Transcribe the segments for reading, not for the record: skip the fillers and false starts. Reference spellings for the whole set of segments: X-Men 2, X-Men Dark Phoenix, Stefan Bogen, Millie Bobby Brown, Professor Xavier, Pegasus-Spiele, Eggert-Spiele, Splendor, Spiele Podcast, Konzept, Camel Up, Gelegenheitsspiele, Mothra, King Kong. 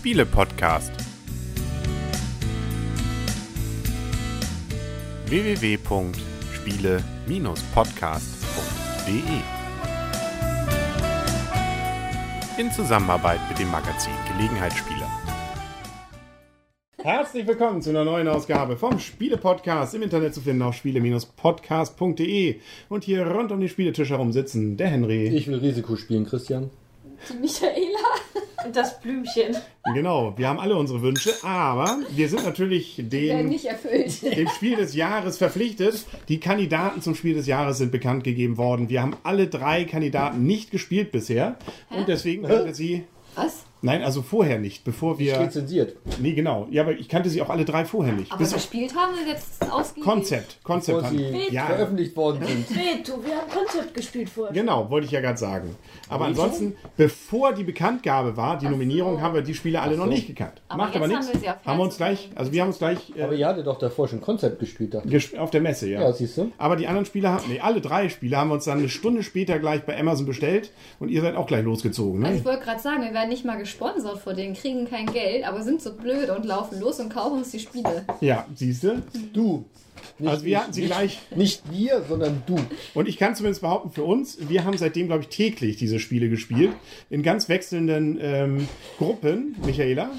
Spiele Podcast. www.spiele-podcast.de in Zusammenarbeit mit dem Magazin Gelegenheitsspiele. Herzlich willkommen zu einer neuen Ausgabe vom Spiele-Podcast, im Internet zu finden auf spiele-podcast.de. Und hier rund um den Spieletisch herum sitzen der Henry. Ich will Risiko spielen, Christian. Die Michaela. Und das Blümchen. Genau, wir haben alle unsere Wünsche, aber wir sind natürlich dem Spiel des Jahres verpflichtet. Die Kandidaten zum Spiel des Jahres sind bekannt gegeben worden. Wir haben alle drei Kandidaten nicht gespielt bisher. Und deswegen können wir sie... Was? Nein, also vorher nicht, bevor wir... Nicht rezensiert. Nee, genau. Ja, aber ich kannte sie auch alle drei vorher nicht. Aber gespielt haben wir jetzt ausgegeben. Konzept haben wir. Ja, veröffentlicht worden sind. Wir haben Konzept gespielt vorher. Genau, wollte ich ja gerade sagen. Aber ansonsten, bevor die Bekanntgabe war, die Nominierung, haben wir die Spiele alle noch nicht gekannt. Macht aber nichts. Wir haben uns gleich... Aber ihr hattet doch davor schon Konzept gespielt, dachte ich. Auf der Messe, ja. Ja, siehst du. Aber die anderen Spiele haben... Nee, alle drei Spiele haben wir uns dann eine Stunde später gleich bei Amazon bestellt und ihr seid auch gleich losgezogen, ne? Also ich wollte gerade sagen, wir werden nicht mal gesponsert vor denen, kriegen kein Geld, aber sind so blöd und laufen los und kaufen uns die Spiele. Ja, siehst du? Du. Nicht wir, sondern du. Und ich kann zumindest behaupten, für uns, wir haben seitdem, glaube ich, täglich diese Spiele gespielt. In ganz wechselnden Gruppen. Michaela?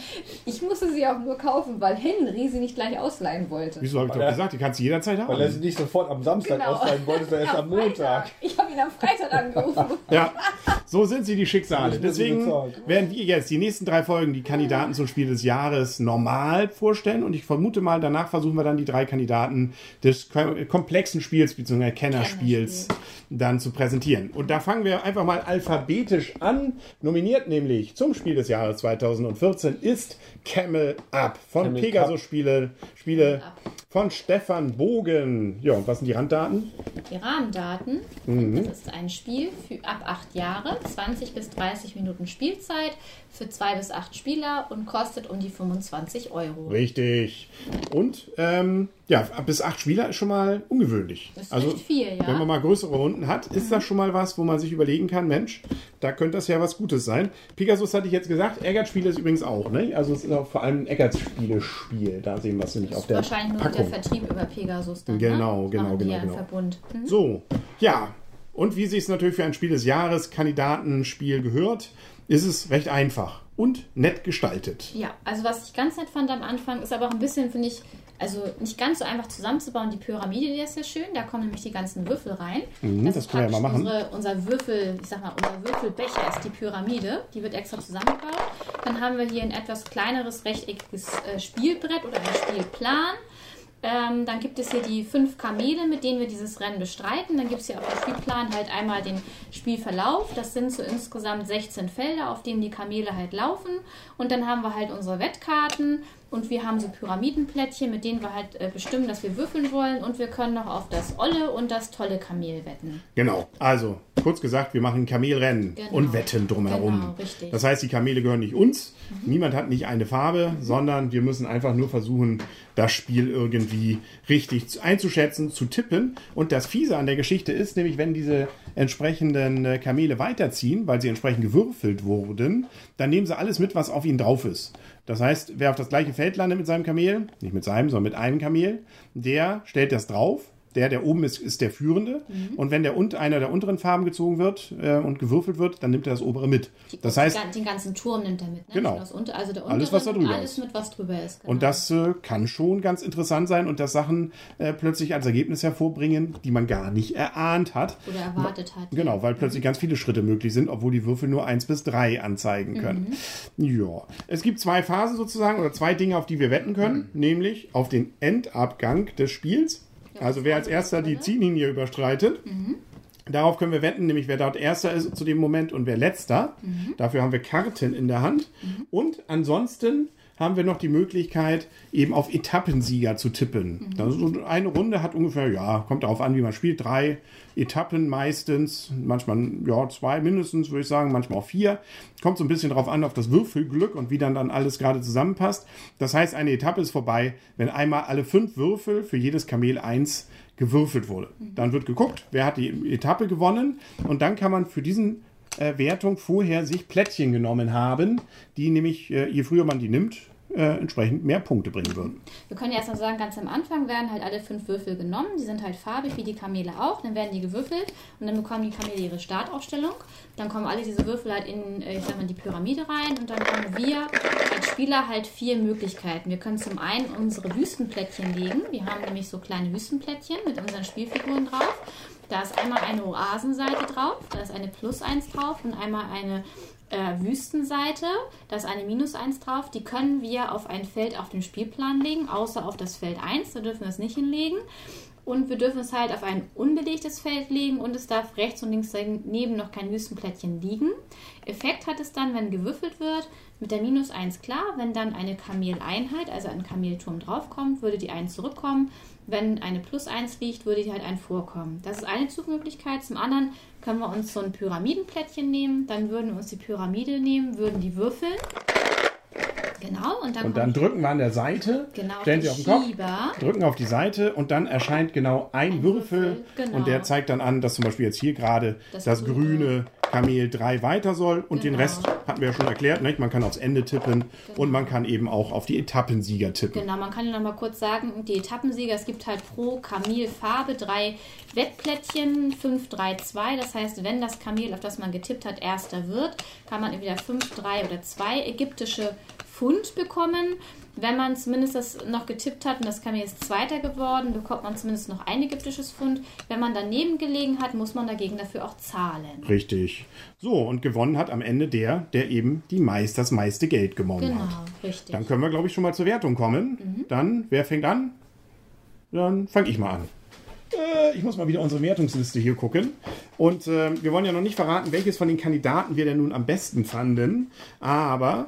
Ich musste sie auch nur kaufen, weil Henry sie nicht gleich ausleihen wollte. Wieso habe ich doch gesagt, die kannst du jederzeit haben. Weil er sie nicht sofort am Samstag ausleihen wollte, sondern erst am Montag. Ich habe ihn am Freitag angerufen. Ja, so sind sie, die Schicksale. Deswegen werden wir jetzt die nächsten 3 Folgen die Kandidaten zum Spiel des Jahres normal vorstellen. Und ich vermute mal, danach versuchen wir dann die 3 Kandidaten des komplexen Spiels bzw. Kennerspiels dann zu präsentieren. Und da fangen wir einfach mal alphabetisch an. Nominiert nämlich zum Spiel des Jahres 2014 ist Camel Up von Pegasus-Spiele von Stefan Bogen. Ja, und was sind die Randdaten? Die Rahmendaten. Das ist ein Spiel für ab 8 Jahre, 20 bis 30 Minuten Spielzeit für 2 bis 8 Spieler und kostet um die 25 €. Richtig. Und bis 8 Spieler ist schon mal ungewöhnlich. Das ist echt viel, ja. Wenn man mal größere Runden hat, ist das schon mal was, wo man sich überlegen kann, Mensch, da könnte das ja was Gutes sein. Pegasus hatte ich jetzt gesagt, Eggert-Spiele ist übrigens auch, ne? Also es ist auch vor allem ein Eggert-Spiele-Spiel. Da sehen wir es nämlich auf der wahrscheinlich Packung. Nur der Vertrieb über Pegasus dann, Genau. Verbund. Mhm. So, ja. Und wie sich es natürlich für ein Spiel des Jahres Kandidatenspiel gehört, ist es recht einfach und nett gestaltet. Ja, also was ich ganz nett fand am Anfang, ist aber auch ein bisschen, finde ich, also nicht ganz so einfach zusammenzubauen. Die Pyramide, die ist ja schön, da kommen nämlich die ganzen Würfel rein. Das können wir ja mal machen. Unser Würfelbecher ist die Pyramide, die wird extra zusammengebaut. Dann haben wir hier ein etwas kleineres, rechteckiges Spielbrett oder einen Spielplan. Dann gibt es hier die 5 Kamele, mit denen wir dieses Rennen bestreiten. Dann gibt es hier auf dem Spielplan halt einmal den Spielverlauf. Das sind so insgesamt 16 Felder, auf denen die Kamele halt laufen. Und dann haben wir halt unsere Wettkarten und wir haben so Pyramidenplättchen, mit denen wir halt bestimmen, dass wir würfeln wollen. Und wir können noch auf das olle und das tolle Kamel wetten. Genau, also kurz gesagt, wir machen Kamelrennen und wetten drumherum. Genau, richtig. Das heißt, die Kamele gehören nicht uns. Niemand hat nicht eine Farbe, sondern wir müssen einfach nur versuchen, das Spiel irgendwie richtig einzuschätzen, zu tippen. Und das Fiese an der Geschichte ist nämlich, wenn diese entsprechenden Kamele weiterziehen, weil sie entsprechend gewürfelt wurden, dann nehmen sie alles mit, was auf ihnen drauf ist. Das heißt, wer auf das gleiche Feld landet mit seinem Kamel, nicht mit seinem, sondern mit einem Kamel, der stellt das drauf. Der oben ist, ist der Führende. Und wenn einer der unteren Farben gezogen wird und gewürfelt wird, dann nimmt er das obere mit. Das heißt, den ganzen Turm nimmt er mit. Ne? Genau. Der untere, alles, was da drüber ist. Mit, was drüber ist. Genau. Und das kann schon ganz interessant sein und dass Sachen plötzlich als Ergebnis hervorbringen, die man gar nicht erahnt hat. Oder erwartet hat. Genau, weil plötzlich ganz viele Schritte möglich sind, obwohl die Würfel nur 1 bis 3 anzeigen können. Ja. Es gibt 2 Phasen sozusagen oder 2 Dinge, auf die wir wetten können. Nämlich auf den Endabgang des Spiels. Also wer als erster die Ziellinie überstreitet, darauf können wir wetten, nämlich wer dort erster ist zu dem Moment und wer letzter. Dafür haben wir Karten in der Hand. Und ansonsten haben wir noch die Möglichkeit, eben auf Etappensieger zu tippen. Also eine Runde hat ungefähr, kommt darauf an, wie man spielt, 3 Etappen meistens, manchmal 2 mindestens, würde ich sagen, manchmal auch 4. Kommt so ein bisschen darauf an, auf das Würfelglück und wie dann alles gerade zusammenpasst. Das heißt, eine Etappe ist vorbei, wenn einmal alle 5 Würfel für jedes Kamel 1 gewürfelt wurde. Dann wird geguckt, wer hat die Etappe gewonnen und dann kann man für diesen Wertung vorher sich Plättchen genommen haben, die nämlich, je früher man die nimmt, entsprechend mehr Punkte bringen würden. Wir können ja erstmal sagen, ganz am Anfang werden halt alle 5 Würfel genommen. Die sind halt farbig, wie die Kamele auch. Dann werden die gewürfelt und dann bekommen die Kamele ihre Startaufstellung. Dann kommen alle diese Würfel halt in, ich sag mal, die Pyramide rein und dann haben wir als Spieler halt 4 Möglichkeiten. Wir können zum einen unsere Wüstenplättchen legen. Wir haben nämlich so kleine Wüstenplättchen mit unseren Spielfiguren drauf. Da ist einmal eine Oasenseite drauf, da ist eine +1 drauf und einmal eine Wüstenseite, da ist eine -1 drauf, die können wir auf ein Feld auf dem Spielplan legen, außer auf das Feld 1, da dürfen wir es nicht hinlegen. Und wir dürfen es halt auf ein unbelegtes Feld legen und es darf rechts und links daneben noch kein Wüstenplättchen liegen. Effekt hat es dann, wenn gewürfelt wird, mit der -1 klar. Wenn dann eine Kameleinheit, also ein Kamelturm draufkommt, würde die 1 zurückkommen. Wenn eine +1 liegt, würde die halt ein vorkommen. Das ist eine Zugmöglichkeit. Zum anderen können wir uns so ein Pyramidenplättchen nehmen. Dann würden wir uns die Pyramide nehmen, würden die würfeln. Genau, und dann drücken wir an der Seite, genau, stellen sie auf den Kopf, drücken auf die Seite und dann erscheint genau ein Würfel. Genau. Und der zeigt dann an, dass zum Beispiel jetzt hier gerade das grüne Kamel 3 weiter soll und genau. Den Rest hatten wir ja schon erklärt, ne? Man kann aufs Ende tippen genau. Und man kann eben auch auf die Etappensieger tippen. Genau, man kann ja nochmal kurz sagen, die Etappensieger, es gibt halt pro Kamelfarbe 3 Wettplättchen, 5, 3, 2, das heißt, wenn das Kamel, auf das man getippt hat, erster wird, kann man entweder 5, 3 oder 2 ägyptische Pfund bekommen. Wenn man zumindest das noch getippt hat und das Kamel ist Zweiter geworden, bekommt man zumindest noch ein ägyptisches Pfund. Wenn man daneben gelegen hat, muss man dagegen dafür auch zahlen. Richtig. So, und gewonnen hat am Ende der eben das meiste Geld gewonnen hat. Genau, richtig. Dann können wir, glaube ich, schon mal zur Wertung kommen. Mhm. Dann, wer fängt an? Dann fange ich mal an. Ich muss mal wieder unsere Wertungsliste hier gucken. Und wir wollen ja noch nicht verraten, welches von den Kandidaten wir denn nun am besten fanden. Aber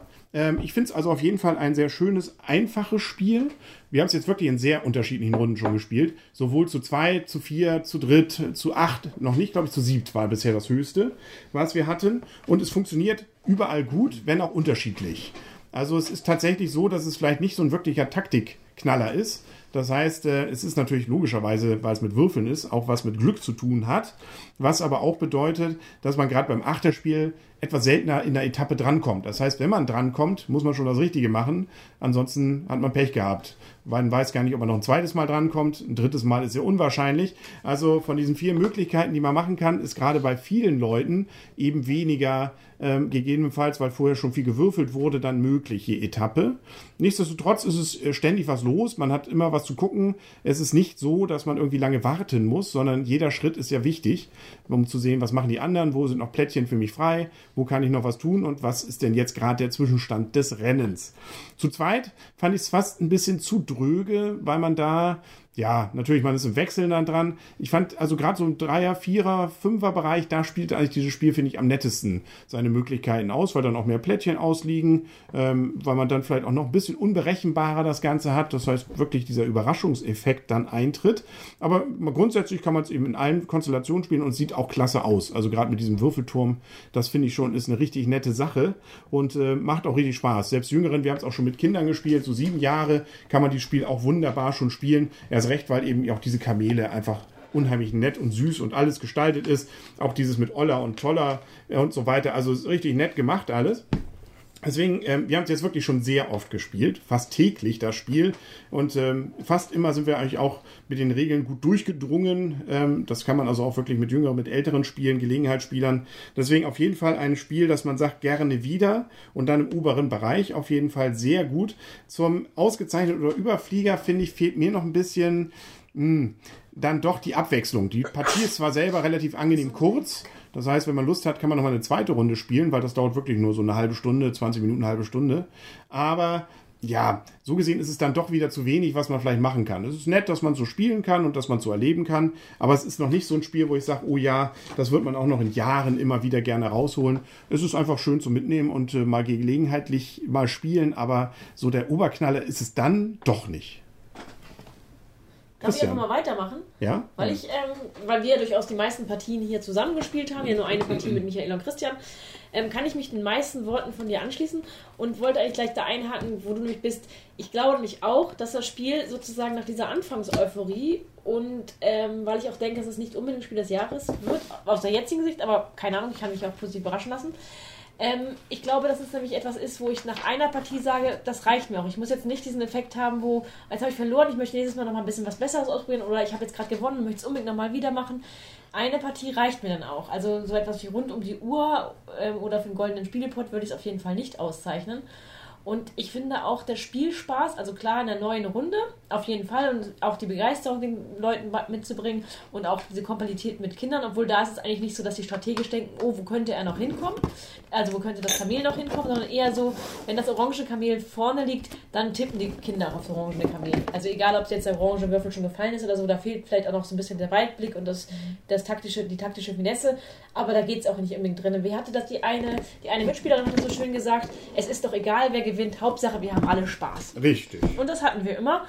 ich finde es also auf jeden Fall ein sehr schönes, einfaches Spiel. Wir haben es jetzt wirklich in sehr unterschiedlichen Runden schon gespielt. Sowohl zu 2, zu 4, zu 3, zu 8, noch nicht, glaube ich, zu 7 war bisher das Höchste, was wir hatten. Und es funktioniert überall gut, wenn auch unterschiedlich. Also es ist tatsächlich so, dass es vielleicht nicht so ein wirklicher Taktikknaller ist. Das heißt, es ist natürlich logischerweise, weil es mit Würfeln ist, auch was mit Glück zu tun hat. Was aber auch bedeutet, dass man gerade beim Achterspiel etwas seltener in der Etappe drankommt. Das heißt, wenn man drankommt, muss man schon das Richtige machen. Ansonsten hat man Pech gehabt. Man weiß gar nicht, ob man noch ein zweites Mal drankommt. Ein drittes Mal ist sehr unwahrscheinlich. Also von diesen 4 Möglichkeiten, die man machen kann, ist gerade bei vielen Leuten eben weniger gegebenenfalls, weil vorher schon viel gewürfelt wurde, dann möglich je Etappe. Nichtsdestotrotz ist es ständig was los. Man hat immer was zu gucken. Es ist nicht so, dass man irgendwie lange warten muss, sondern jeder Schritt ist ja wichtig, um zu sehen, was machen die anderen, wo sind noch Plättchen für mich frei, wo kann ich noch was tun und was ist denn jetzt gerade der Zwischenstand des Rennens. Zu zweit fand ich es fast ein bisschen zu dröge, weil man da, ja, natürlich, man ist im Wechseln dann dran. Ich fand, also gerade so im 3er, 4er, 5er Bereich, da spielt eigentlich dieses Spiel, finde ich, am nettesten seine Möglichkeiten aus, weil dann auch mehr Plättchen ausliegen, weil man dann vielleicht auch noch ein bisschen unberechenbarer das Ganze hat. Das heißt, wirklich dieser Überraschungseffekt dann eintritt. Aber grundsätzlich kann man es eben in allen Konstellationen spielen und es sieht auch klasse aus. Also gerade mit diesem Würfelturm, das finde ich schon, ist eine richtig nette Sache und macht auch richtig Spaß. Selbst Jüngeren, wir haben es auch schon mit Kindern gespielt, so 7 Jahre kann man dieses Spiel auch wunderbar schon spielen. Recht, weil eben auch diese Kamele einfach unheimlich nett und süß und alles gestaltet ist. Auch dieses mit Olla und Tolla und so weiter. Also ist richtig nett gemacht alles. Deswegen, wir haben es jetzt wirklich schon sehr oft gespielt, fast täglich das Spiel und fast immer sind wir eigentlich auch mit den Regeln gut durchgedrungen. Das kann man also auch wirklich mit jüngeren, mit älteren Spielen, Gelegenheitsspielern. Deswegen auf jeden Fall ein Spiel, das man sagt, gerne wieder und dann im oberen Bereich auf jeden Fall sehr gut. Zum Ausgezeichneten oder Überflieger, finde ich, fehlt mir noch ein bisschen dann doch die Abwechslung. Die Partie ist zwar selber relativ angenehm kurz. Das heißt, wenn man Lust hat, kann man nochmal eine zweite Runde spielen, weil das dauert wirklich nur so eine halbe Stunde, 20 Minuten, halbe Stunde. Aber ja, so gesehen ist es dann doch wieder zu wenig, was man vielleicht machen kann. Es ist nett, dass man so spielen kann und dass man so erleben kann, aber es ist noch nicht so ein Spiel, wo ich sage, oh ja, das wird man auch noch in Jahren immer wieder gerne rausholen. Es ist einfach schön zum Mitnehmen und mal gelegenheitlich mal spielen, aber so der Oberknaller ist es dann doch nicht. Darf ich einfach mal weitermachen? Ja. Weil wir ja durchaus die meisten Partien hier zusammengespielt haben, ja nur eine Partie mit Michael und Christian, kann ich mich den meisten Worten von dir anschließen und wollte eigentlich gleich da einhaken, wo du nämlich bist. Ich glaube nämlich auch, dass das Spiel sozusagen nach dieser Anfangseuphorie und weil ich auch denke, dass es nicht unbedingt Spiel des Jahres wird, aus der jetzigen Sicht, aber keine Ahnung, ich kann mich auch positiv überraschen lassen. Ich glaube, dass es nämlich etwas ist, wo ich nach einer Partie sage, das reicht mir auch. Ich muss jetzt nicht diesen Effekt haben, wo, als habe ich verloren, ich möchte nächstes Mal noch mal ein bisschen was Besseres ausprobieren oder ich habe jetzt gerade gewonnen und möchte es unbedingt noch mal wieder machen. Eine Partie reicht mir dann auch. Also so etwas wie rund um die Uhr oder für den goldenen Spielepot würde ich es auf jeden Fall nicht auszeichnen. Und ich finde auch der Spielspaß, also klar in der neuen Runde, auf jeden Fall und auch die Begeisterung den Leuten mitzubringen und auch diese Kompatibilität mit Kindern, obwohl da ist es eigentlich nicht so, dass die strategisch denken, oh, wo könnte er noch hinkommen? Also wo könnte das Kamel noch hinkommen? Sondern eher so, wenn das orange Kamel vorne liegt, dann tippen die Kinder auf das orange Kamel. Also egal, ob es jetzt der orange Würfel schon gefallen ist oder so, da fehlt vielleicht auch noch so ein bisschen der Weitblick und die taktische Finesse, aber da geht es auch nicht unbedingt drin. Wie hatte das die eine Mitspielerin hat so schön gesagt, es ist doch egal, wer gewinnt, Hauptsache wir haben alle Spaß. Richtig. Und das hatten wir immer,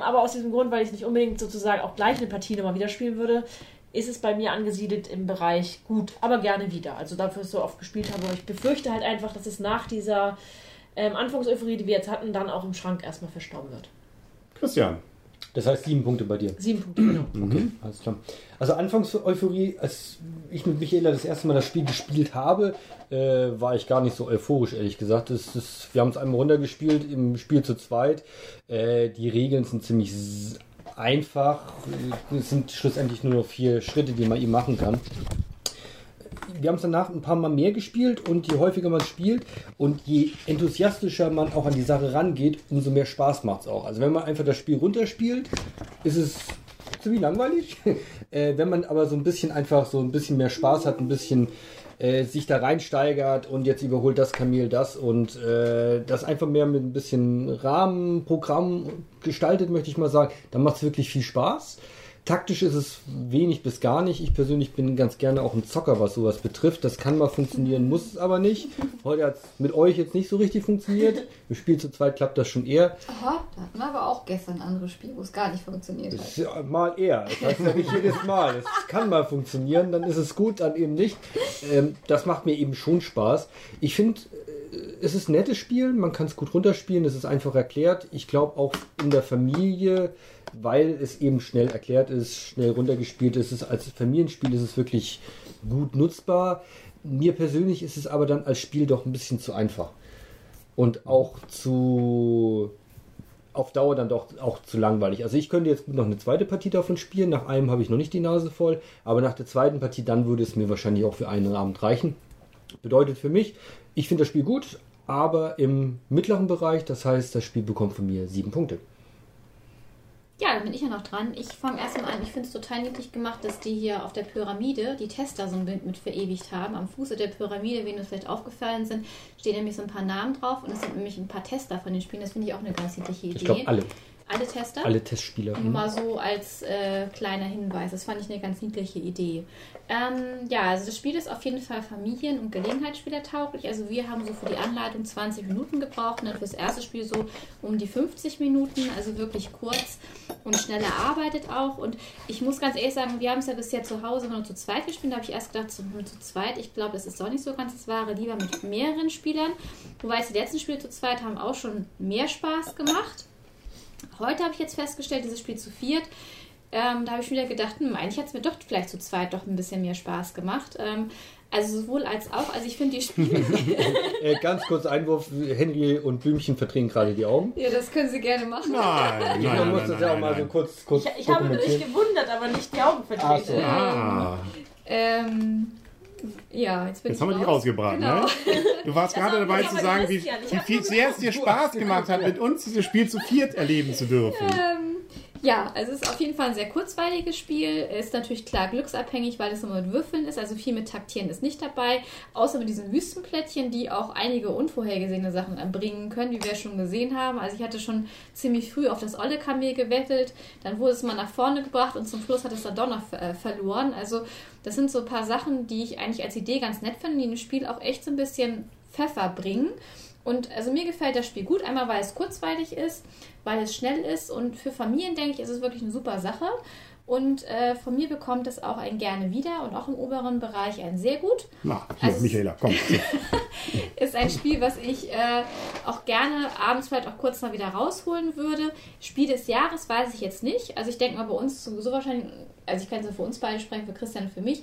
aber aus diesem Grund, weil ich nicht unbedingt sozusagen auch gleich eine Partie nochmal wieder spielen würde, ist es bei mir angesiedelt im Bereich gut, aber gerne wieder. Also dafür, dass ich so oft gespielt habe, aber ich befürchte halt einfach, dass es nach dieser Anfangseuphorie, die wir jetzt hatten, dann auch im Schrank erstmal verstauben wird. Christian. Das heißt 7 Punkte bei dir? 7 Punkte, genau. Okay, alles klar. Also Anfangseuphorie, als ich mit Michaela das erste Mal das Spiel gespielt habe, war ich gar nicht so euphorisch, ehrlich gesagt. Wir haben es einmal runtergespielt, im Spiel zu zweit. Die Regeln sind ziemlich einfach. Es sind schlussendlich nur noch 4 Schritte, die man eben machen kann. Wir haben es danach ein paar Mal mehr gespielt und je häufiger man es spielt und je enthusiastischer man auch an die Sache rangeht, umso mehr Spaß macht es auch. Also wenn man einfach das Spiel runterspielt, ist es ziemlich langweilig. Wenn man aber so ein bisschen mehr Spaß hat, ein bisschen sich da reinsteigert und jetzt überholt das Kamel das und das einfach mehr mit ein bisschen Rahmenprogramm gestaltet, möchte ich mal sagen, dann macht es wirklich viel Spaß. Taktisch ist es wenig bis gar nicht. Ich persönlich bin ganz gerne auch ein Zocker, was sowas betrifft. Das kann mal funktionieren, muss es aber nicht. Heute hat es mit euch jetzt nicht so richtig funktioniert. Im Spiel zu zweit klappt das schon eher. Aha, da hatten wir aber auch gestern ein anderes Spiel, wo es gar nicht funktioniert hat. Das ist ja mal eher. Das heißt ja nicht jedes Mal. Es kann mal funktionieren, dann ist es gut, dann eben nicht. Das macht mir eben schon Spaß. Ich finde, es ist ein nettes Spiel. Man kann es gut runterspielen. Es ist einfach erklärt. Ich glaube auch in der Familie, weil es eben schnell erklärt ist, schnell runtergespielt ist. Als Familienspiel ist es wirklich gut nutzbar. Mir persönlich ist es aber dann als Spiel doch ein bisschen zu einfach. Und auch auf Dauer dann doch auch zu langweilig. Also ich könnte jetzt noch eine zweite Partie davon spielen. Nach einem habe ich noch nicht die Nase voll. Aber nach der zweiten Partie, dann würde es mir wahrscheinlich auch für einen Abend reichen. Bedeutet für mich, ich finde das Spiel gut, aber im mittleren Bereich. Das heißt, das Spiel bekommt von mir 7 Punkte. Ja, dann bin ich ja noch dran. Ich fange erstmal an. Ich finde es total niedlich gemacht, dass die hier auf der Pyramide die Tester so ein Bild mit verewigt haben. Am Fuße der Pyramide, wen uns vielleicht aufgefallen sind, stehen nämlich so ein paar Namen drauf und es sind nämlich ein paar Tester von den Spielen. Das finde ich auch eine ganz niedliche Idee. Ich glaube, alle. Alle Tester? Alle Testspieler. Und mal so als kleiner Hinweis. Das fand ich eine ganz niedliche Idee. Ja, also das Spiel ist auf jeden Fall Familien- und Gelegenheitsspieler tauglich. Also wir haben so für die Anleitung 20 Minuten gebraucht und dann fürs erste Spiel so um die 50 Minuten. Also wirklich kurz und schnell erarbeitet auch. Und ich muss ganz ehrlich sagen, wir haben es ja bisher zu Hause nur zu zweit gespielt. Da habe ich erst gedacht, zu zweit. Ich glaube, das ist doch nicht so ganz das Wahre. Lieber mit mehreren Spielern. Wobei die letzten Spiele zu zweit haben auch schon mehr Spaß gemacht. Heute habe ich jetzt festgestellt, dieses Spiel zu viert, da habe ich wieder gedacht, eigentlich hat es mir doch vielleicht zu zweit doch ein bisschen mehr Spaß gemacht. Also sowohl als auch, also ich finde die Spiele... ganz kurz Einwurf, Henry und Blümchen verdrehen gerade die Augen. Ja, das können sie gerne machen. Nein. Ich habe mich gewundert, aber nicht die Augen verdreht. So. Ja, jetzt haben wir dich rausgebraten, genau. Ne? Du warst gerade dabei zu sagen, wie sehr es dir Spaß gemacht hat, mit uns dieses Spiel zu viert erleben zu dürfen. Ja, also es ist auf jeden Fall ein sehr kurzweiliges Spiel. Ist natürlich klar glücksabhängig, weil es immer mit Würfeln ist. Also viel mit Taktieren ist nicht dabei. Außer mit diesen Wüstenplättchen, die auch einige unvorhergesehene Sachen bringen können, wie wir schon gesehen haben. Also ich hatte schon ziemlich früh auf das olle Kamel gewettet. Dann wurde es mal nach vorne gebracht und zum Schluss hat es dann doch noch verloren. Also das sind so ein paar Sachen, die ich eigentlich als Idee ganz nett finde, die in dem Spiel auch echt so ein bisschen Pfeffer bringen. Und also mir gefällt das Spiel gut, einmal weil es kurzweilig ist, weil es schnell ist und für Familien, denke ich, ist es wirklich eine super Sache. Und von mir bekommt es auch ein gerne wieder und auch im oberen Bereich ein sehr gut. Na, hier, also, Michaela, komm. Ist ein Spiel, was ich auch gerne abends vielleicht auch kurz mal wieder rausholen würde. Spiel des Jahres weiß ich jetzt nicht. Also ich denke mal bei uns so wahrscheinlich, also ich kann es ja für uns beide sprechen, für Christian und für mich,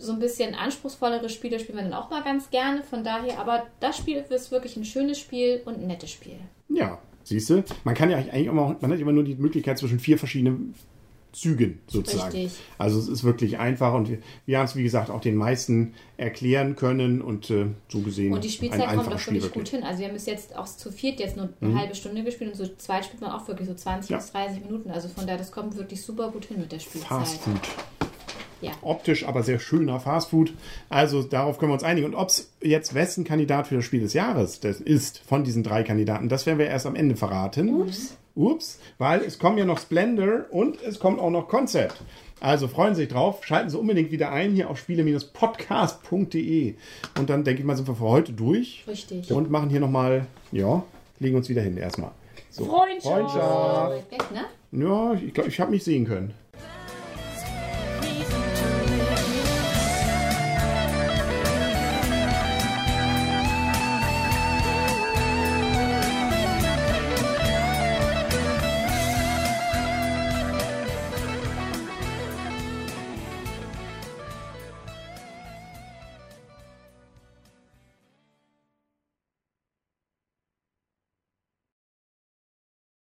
so ein bisschen anspruchsvollere Spiele spielen wir dann auch mal ganz gerne. Von daher, aber das Spiel ist wirklich ein schönes Spiel und ein nettes Spiel. Ja, siehst du, man kann ja eigentlich immer, man hat immer nur die Möglichkeit zwischen 4 verschiedenen Zügen sozusagen. Richtig. Also es ist wirklich einfach und wir haben es, wie gesagt, auch den meisten erklären können und so gesehen. Und die Spielzeit kommt auch wirklich gut hin. Also wir haben es jetzt auch zu viert jetzt nur eine halbe Stunde gespielt und so zweit spielt man auch wirklich so 20 bis 30 Minuten. Also von daher, das kommt wirklich super gut hin mit der Spielzeit. Fast gut. Ja. Optisch aber sehr schöner Fastfood. Also darauf können wir uns einigen. Und ob es jetzt wessen Kandidat für das Spiel des Jahres das ist, von diesen 3 Kandidaten, das werden wir erst am Ende verraten. Ups, weil es kommen ja noch Splendor und es kommt auch noch Konzept. Also freuen Sie sich drauf. Schalten Sie unbedingt wieder ein hier auf spiele-podcast.de. Und dann, denke ich mal, sind wir für heute durch. Richtig. Und machen hier nochmal, ja, legen uns wieder hin erstmal. So. Freundschaft. Ja, ich glaube, ich habe mich sehen können.